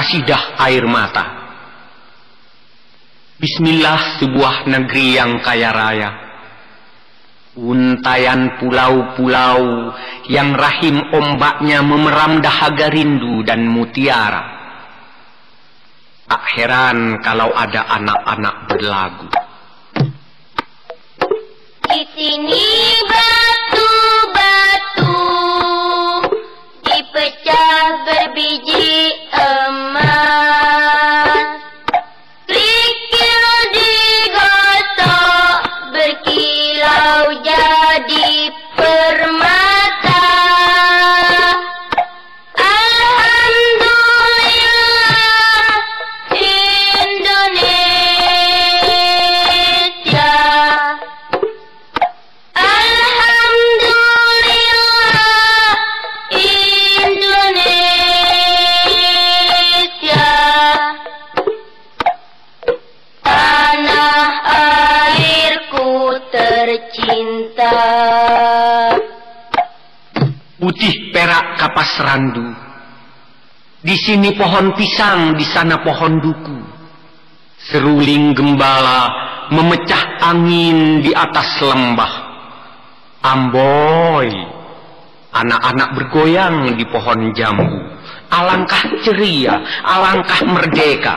Kasidah Air Mata. Bismillah, sebuah negeri yang kaya raya, untaian pulau-pulau yang rahim ombaknya memeram dahaga rindu dan mutiara. Tak heran kalau ada anak-anak berlagu. Di sini batu-batu dipecah berbiji emas, kerikil digosok berkilau jadi permata. Alhamdulillah Indonesia, Alhamdulillah Indonesia, tanah airku tercinta. Putih perak kapas randu, di sini pohon pisang, di sana pohon duku. Seruling gembala memecah angin di atas lembah. Amboi, anak-anak bergoyang di pohon jambu. Alangkah ceria, alangkah merdeka.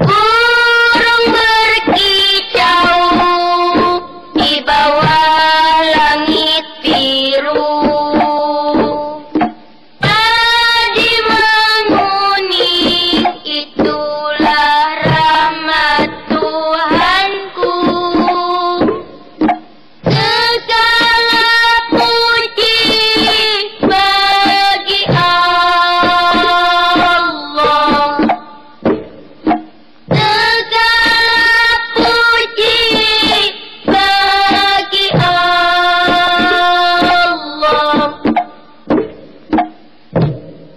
Burung berkicau di bawah langit biru, padi menguning, itulah rahmat Tuhanku. Segala puji bagi Allah, segala puji bagi Allah,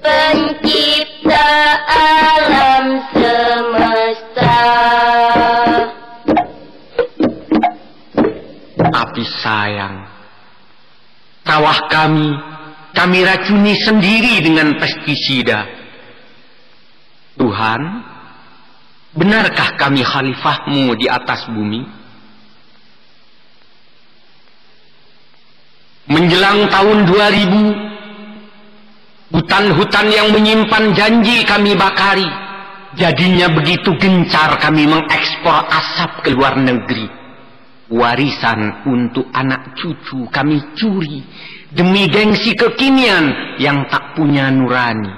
pencipta alam semesta. Tapi sayang, sawah kami racuni sendiri dengan pestisida. Tuhan, benarkah kami khalifahmu di atas bumi? Menjelang tahun 2000, hutan-hutan yang menyimpan janji kami bakari. Jadinya begitu gencar kami mengekspor asap ke luar negeri. Warisan untuk anak cucu kami curi demi gengsi kekinian yang tak punya nurani.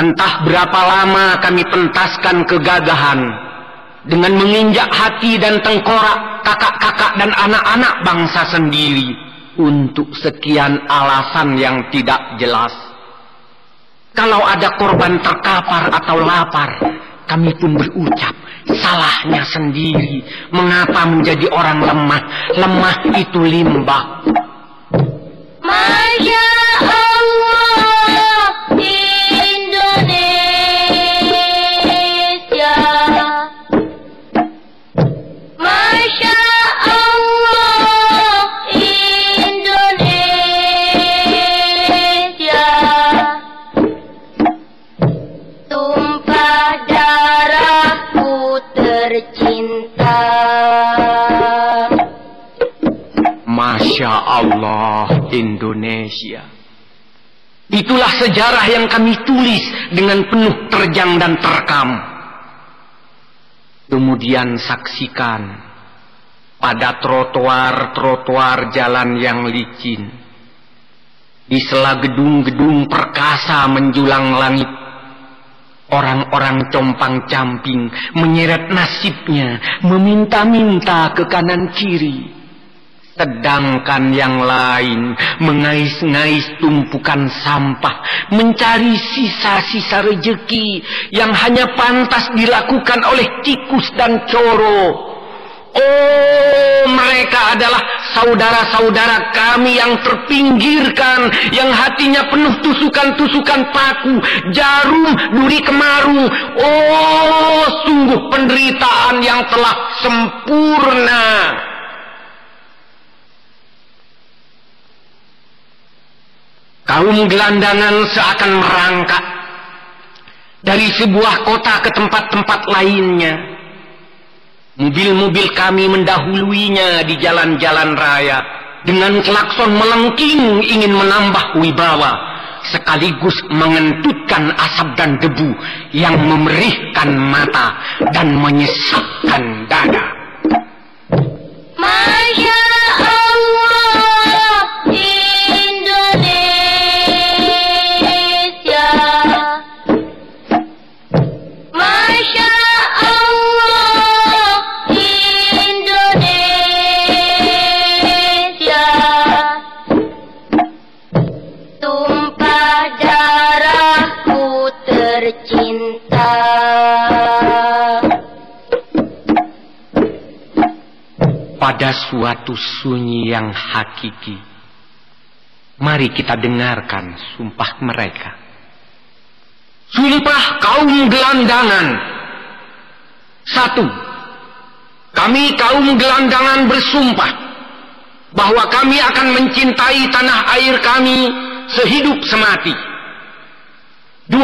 Entah berapa lama kami pentaskan kegagahan dengan menginjak hati dan tengkorak kakak-kakak dan anak-anak bangsa sendiri untuk sekian alasan yang tidak jelas. Kalau ada korban terkapar atau lapar, kami pun berucap, salahnya sendiri. Mengapa menjadi orang lemah? Lemah itu limbah. Masya Allah Indonesia, Masya Allah Indonesia, tumpah darahku tercinta. Masya Allah Indonesia. Itulah sejarah yang kami tulis dengan penuh terjang dan terekam. Kemudian saksikan pada trotoar-trotoar jalan yang licin, di sela gedung-gedung perkasa menjulang langit, orang-orang compang-camping menyeret nasibnya, meminta-minta ke kanan kiri. Sedangkan yang lain mengais-ngais tumpukan sampah, mencari sisa-sisa rejeki yang hanya pantas dilakukan oleh tikus dan coro. Oh, mereka adalah saudara-saudara kami yang terpinggirkan, yang hatinya penuh tusukan-tusukan paku, jarum, duri kemaru. Oh, sungguh penderitaan yang telah sempurna. Kaum gelandangan seakan merangkak dari sebuah kota ke tempat-tempat lainnya. Mobil-mobil kami mendahuluinya di jalan-jalan raya dengan klakson melengking ingin menambah wibawa, sekaligus mengentutkan asap dan debu yang memerihkan mata dan menyesakkan dada. Masya Allah, Indonesia. Masya Allah, Indonesia. Tumpah darahku tercinta. Pada suatu sunyi yang hakiki, mari kita dengarkan sumpah mereka. Sumpah kaum gelandangan. 1. Kami kaum gelandangan bersumpah bahwa kami akan mencintai tanah air kami sehidup semati. 2.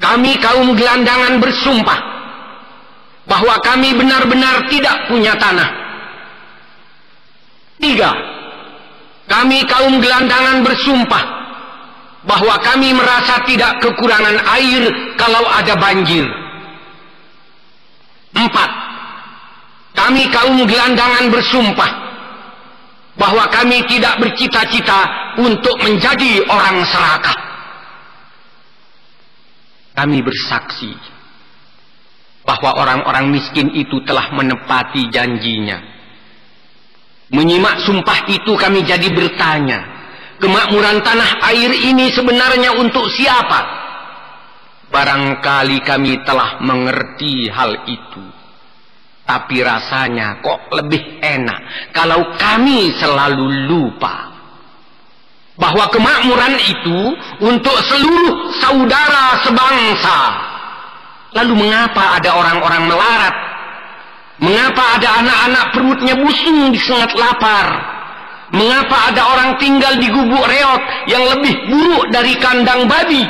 Kami kaum gelandangan bersumpah bahwa kami benar-benar tidak punya tanah. 3. Kami kaum gelandangan bersumpah bahwa kami merasa tidak kekurangan air kalau ada banjir. 4. Kami kaum gelandangan bersumpah bahwa kami tidak bercita-cita untuk menjadi orang serakah. Kami bersaksi bahwa orang-orang miskin itu telah menepati janjinya. Menyimak sumpah itu kami jadi bertanya, kemakmuran tanah air ini sebenarnya untuk siapa? Barangkali kami telah mengerti hal itu, tapi rasanya kok lebih enak kalau kami selalu lupa bahwa kemakmuran itu untuk seluruh saudara sebangsa. Lalu mengapa ada orang-orang melarat? Mengapa ada anak-anak perutnya busung disengat lapar? Mengapa ada orang tinggal di gubuk reot yang lebih buruk dari kandang babi?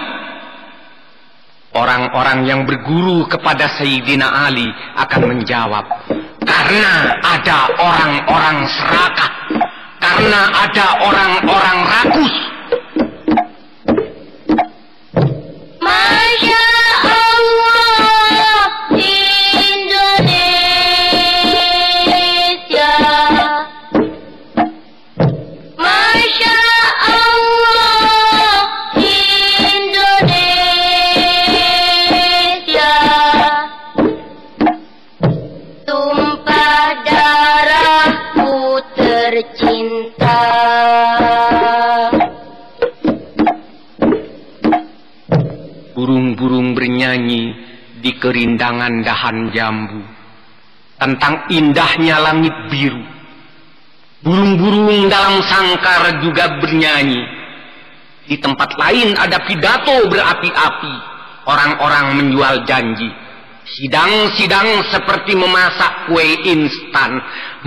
Orang-orang yang berguru kepada Sayyidina Ali akan menjawab, karena ada orang-orang serakah, karena ada orang-orang rakus. Masya Allah, Indonesia. Masya Allah, Indonesia. Tumpah darahku tercinta. Burung-burung bernyanyi di kerindangan dahan jambu tentang indahnya langit biru. Burung-burung dalam sangkar juga bernyanyi. Di tempat lain ada pidato berapi-api, orang-orang menjual janji. Sidang-sidang seperti memasak kue instan,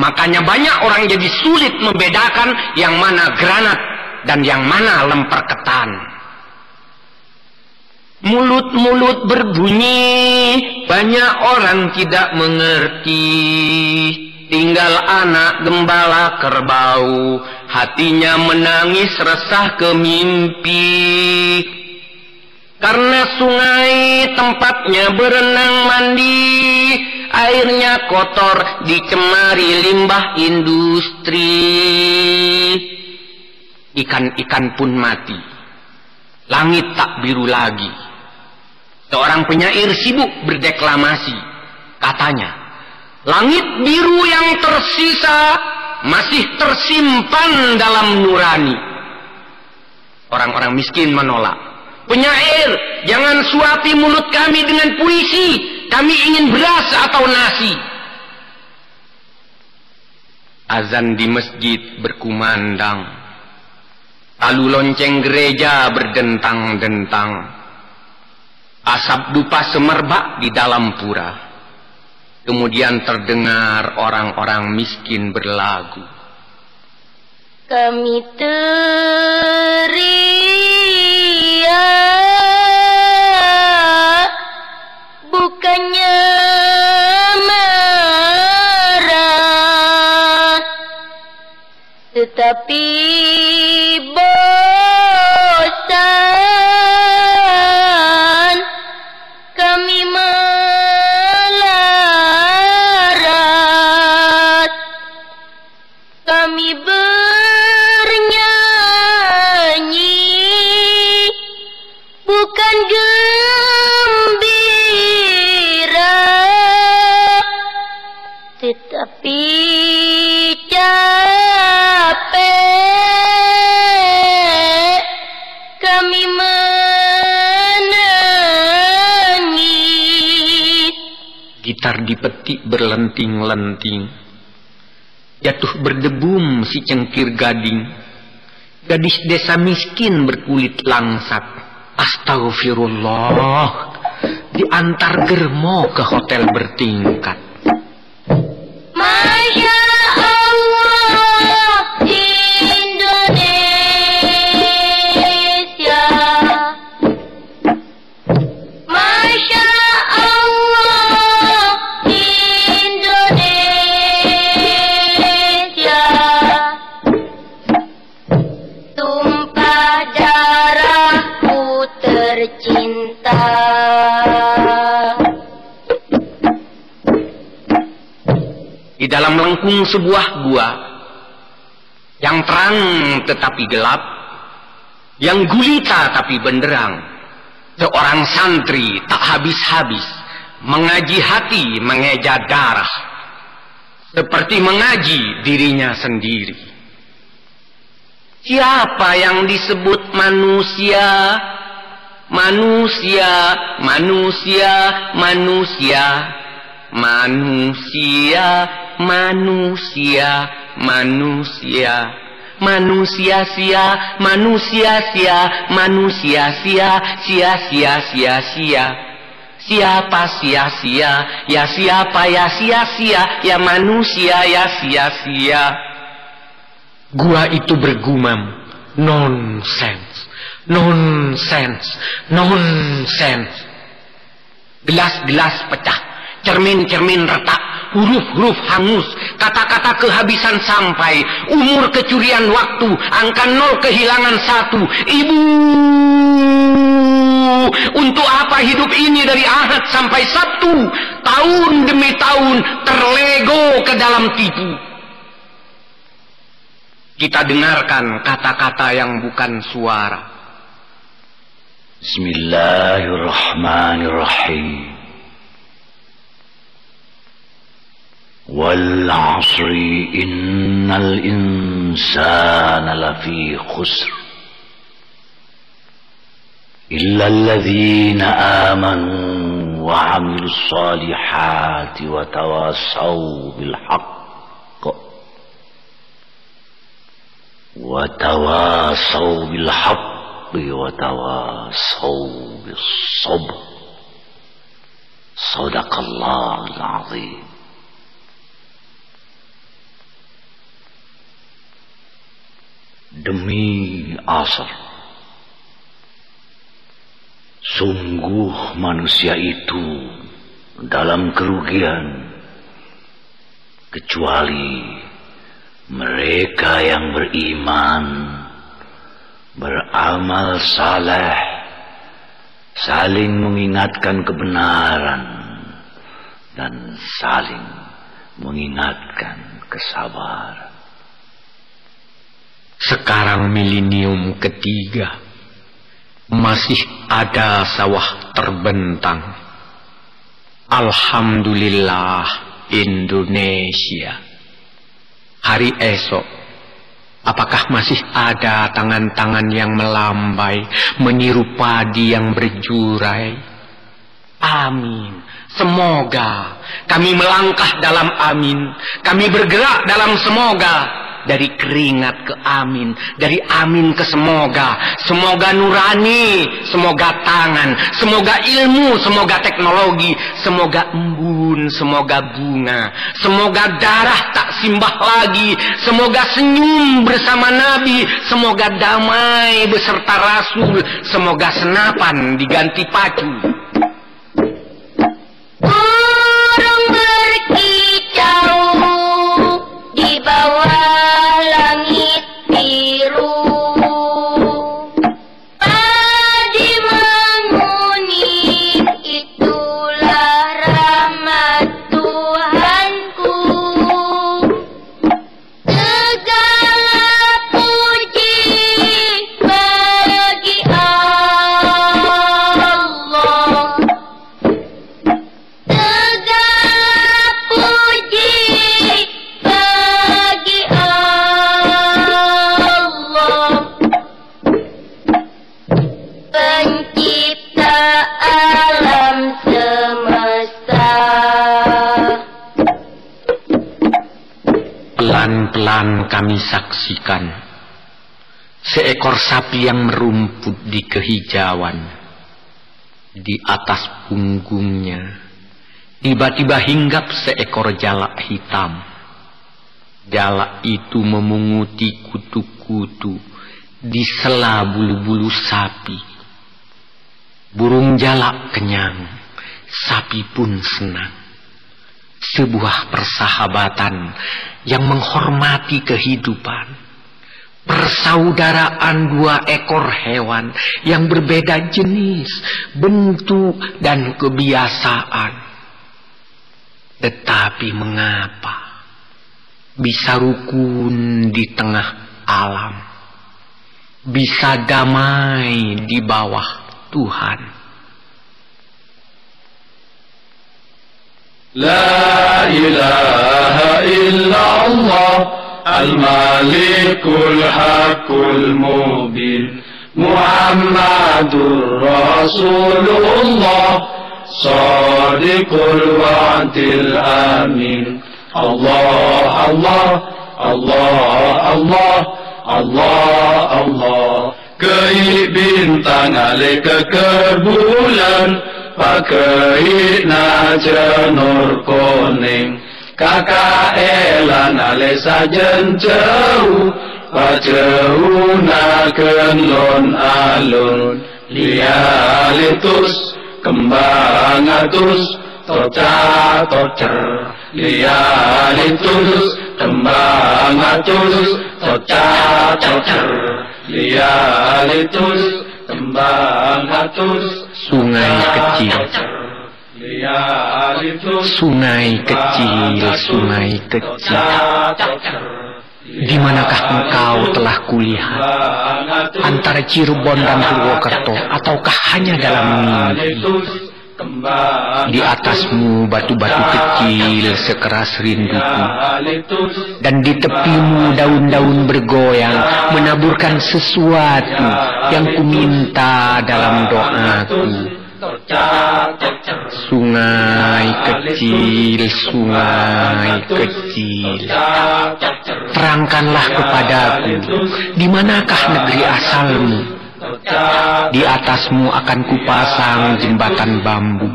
makanya banyak orang jadi sulit membedakan yang mana granat dan yang mana lemper ketan. Mulut-mulut berbunyi, banyak orang tidak mengerti. Tinggal anak gembala kerbau, hatinya menangis resah kemimpi. Karena sungai tempatnya berenang mandi, airnya kotor dicemari limbah industri. Ikan-ikan pun mati, langit tak biru lagi. Seorang penyair sibuk berdeklamasi. Katanya, langit biru yang tersisa masih tersimpan dalam nurani. Orang-orang miskin menolak. Penyair, jangan suapi mulut kami dengan puisi. Kami ingin beras atau nasi. Azan di masjid berkumandang. Lalu lonceng gereja berdentang-dentang. Asap dupa semerbak di dalam pura. Kemudian terdengar orang-orang miskin berlagu. Kami teri Pintar dipetik berlenting-lenting, jatuh berdebum si cengkir gading. Gadis desa miskin berkulit langsat, astagfirullah, diantar germo ke hotel bertingkat. Masya Allah Indonesia, Masya Allah Indonesia, tumpah darahku tercinta. Di dalam lengkung sebuah gua yang terang tetapi gelap, yang gulita tapi benderang, seorang santri tak habis-habis mengaji hati, mengeja darah, seperti mengaji dirinya sendiri. Siapa yang disebut manusia? Manusia, manusia, manusia, manusia, manusia, manusia, manusia sia, manusia sia, manusia sia, sia sia sia sia, siapa sia sia, ya siapa ya sia sia, ya manusia ya sia sia. Gua itu bergumam, nonsense, nonsense, nonsense. Gelas-gelas pecah, cermin-cermin retak, huruf-huruf hangus, kata-kata kehabisan sampai, umur kecurian waktu, angka 0 kehilangan 1. Ibu, untuk apa hidup ini dari Ahad sampai Sabtu? Tahun demi tahun terlego ke dalam tipu. Kita dengarkan kata-kata yang bukan suara. Bismillahirrahmanirrahim. Wal asri innal insana lafi khusr illa alladhina amanu wa amilus salihati wa tawasaw bil haqq wa tawasaw bil haqqi wa tawasaw bis sabr. Shadaqallahul azim. Demi asar, sungguh manusia itu dalam kerugian, kecuali mereka yang beriman, beramal saleh, saling mengingatkan kebenaran, dan saling mengingatkan kesabaran. Sekarang milenium ketiga, masih ada sawah terbentang. Alhamdulillah Indonesia. Hari esok, apakah masih ada tangan-tangan yang melambai, meniru padi yang berjurai? Amin. Semoga kami melangkah dalam amin. Kami bergerak dalam semoga. Dari keringat ke amin, dari amin ke semoga. Semoga nurani, semoga tangan, semoga ilmu, semoga teknologi, semoga embun, semoga bunga, semoga darah tak simbah lagi, semoga senyum bersama Nabi, semoga damai beserta Rasul, semoga senapan diganti pacu. Burung berkicau di bawah kami saksikan seekor sapi yang merumput di kehijauan. Di atas punggungnya tiba-tiba hinggap seekor jalak hitam. Jalak itu memunguti kutu-kutu di sela bulu-bulu sapi. Burung jalak kenyang, sapi pun senang. Sebuah persahabatan yang menghormati kehidupan, persaudaraan dua ekor hewan yang berbeda jenis, bentuk, dan kebiasaan. Tetapi mengapa bisa rukun di tengah alam, bisa damai di bawah Tuhan? La ilaha illallah al-malikul haqqul mubin Muhammadur Rasulullah Shadiqul wa'dil amin. Allah Allah Allah Allah Allah Allah Kei bintang alika kebulan pakai naja nur kuning, kakak elan ale sajen jauh, wajau naken lon alun, lialitus kembang atus, toca tocer, lialitus kembang atus, toca tocer, lialitus kembang atus. Sungai kecil, di manakah engkau telah kulihat? Antara Cirebon dan Purwokerto, ataukah hanya dalam mimpi? Di atasmu batu-batu kecil sekeras rinduku, dan di tepimu daun-daun bergoyang menaburkan sesuatu yang kuminta dalam doaku. Sungai kecil, terangkanlah kepadaku di manakah negeri asalmu. Di atasmu akan kupasang jembatan bambu,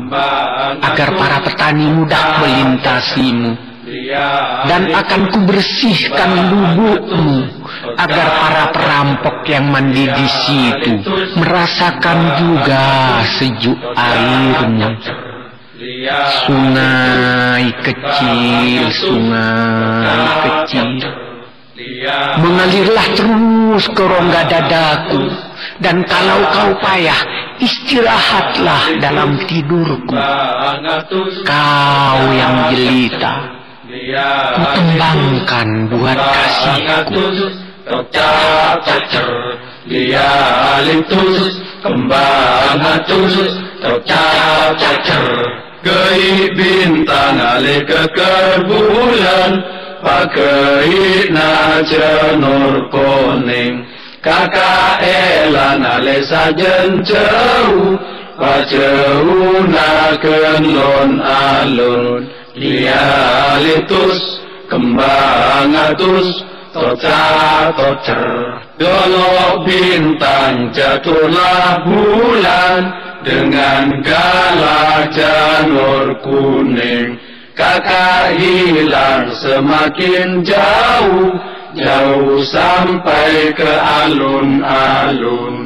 agar para petani mudah melintasimu, dan akan kubersihkan lubukmu, agar para perampok yang mandi di situ merasakan juga sejuk airmu. Sungai kecil, mengalirlah terus ke rongga dadaku, dan kalau kau payah, istirahatlah dalam tidurku. Kau yang jelita, kutembangkan buat kasihku. Kei bintang alika kebulan, pakai naja nur kuning, kakak elan ale sajen jauh, wajau naken lon alun, lialitus kembang atus, toca tocer. Dolok bintang jatuhlah bulan, dengan galak janur kuning, kakak hilang semakin jauh, jauh sampai ke alun-alun.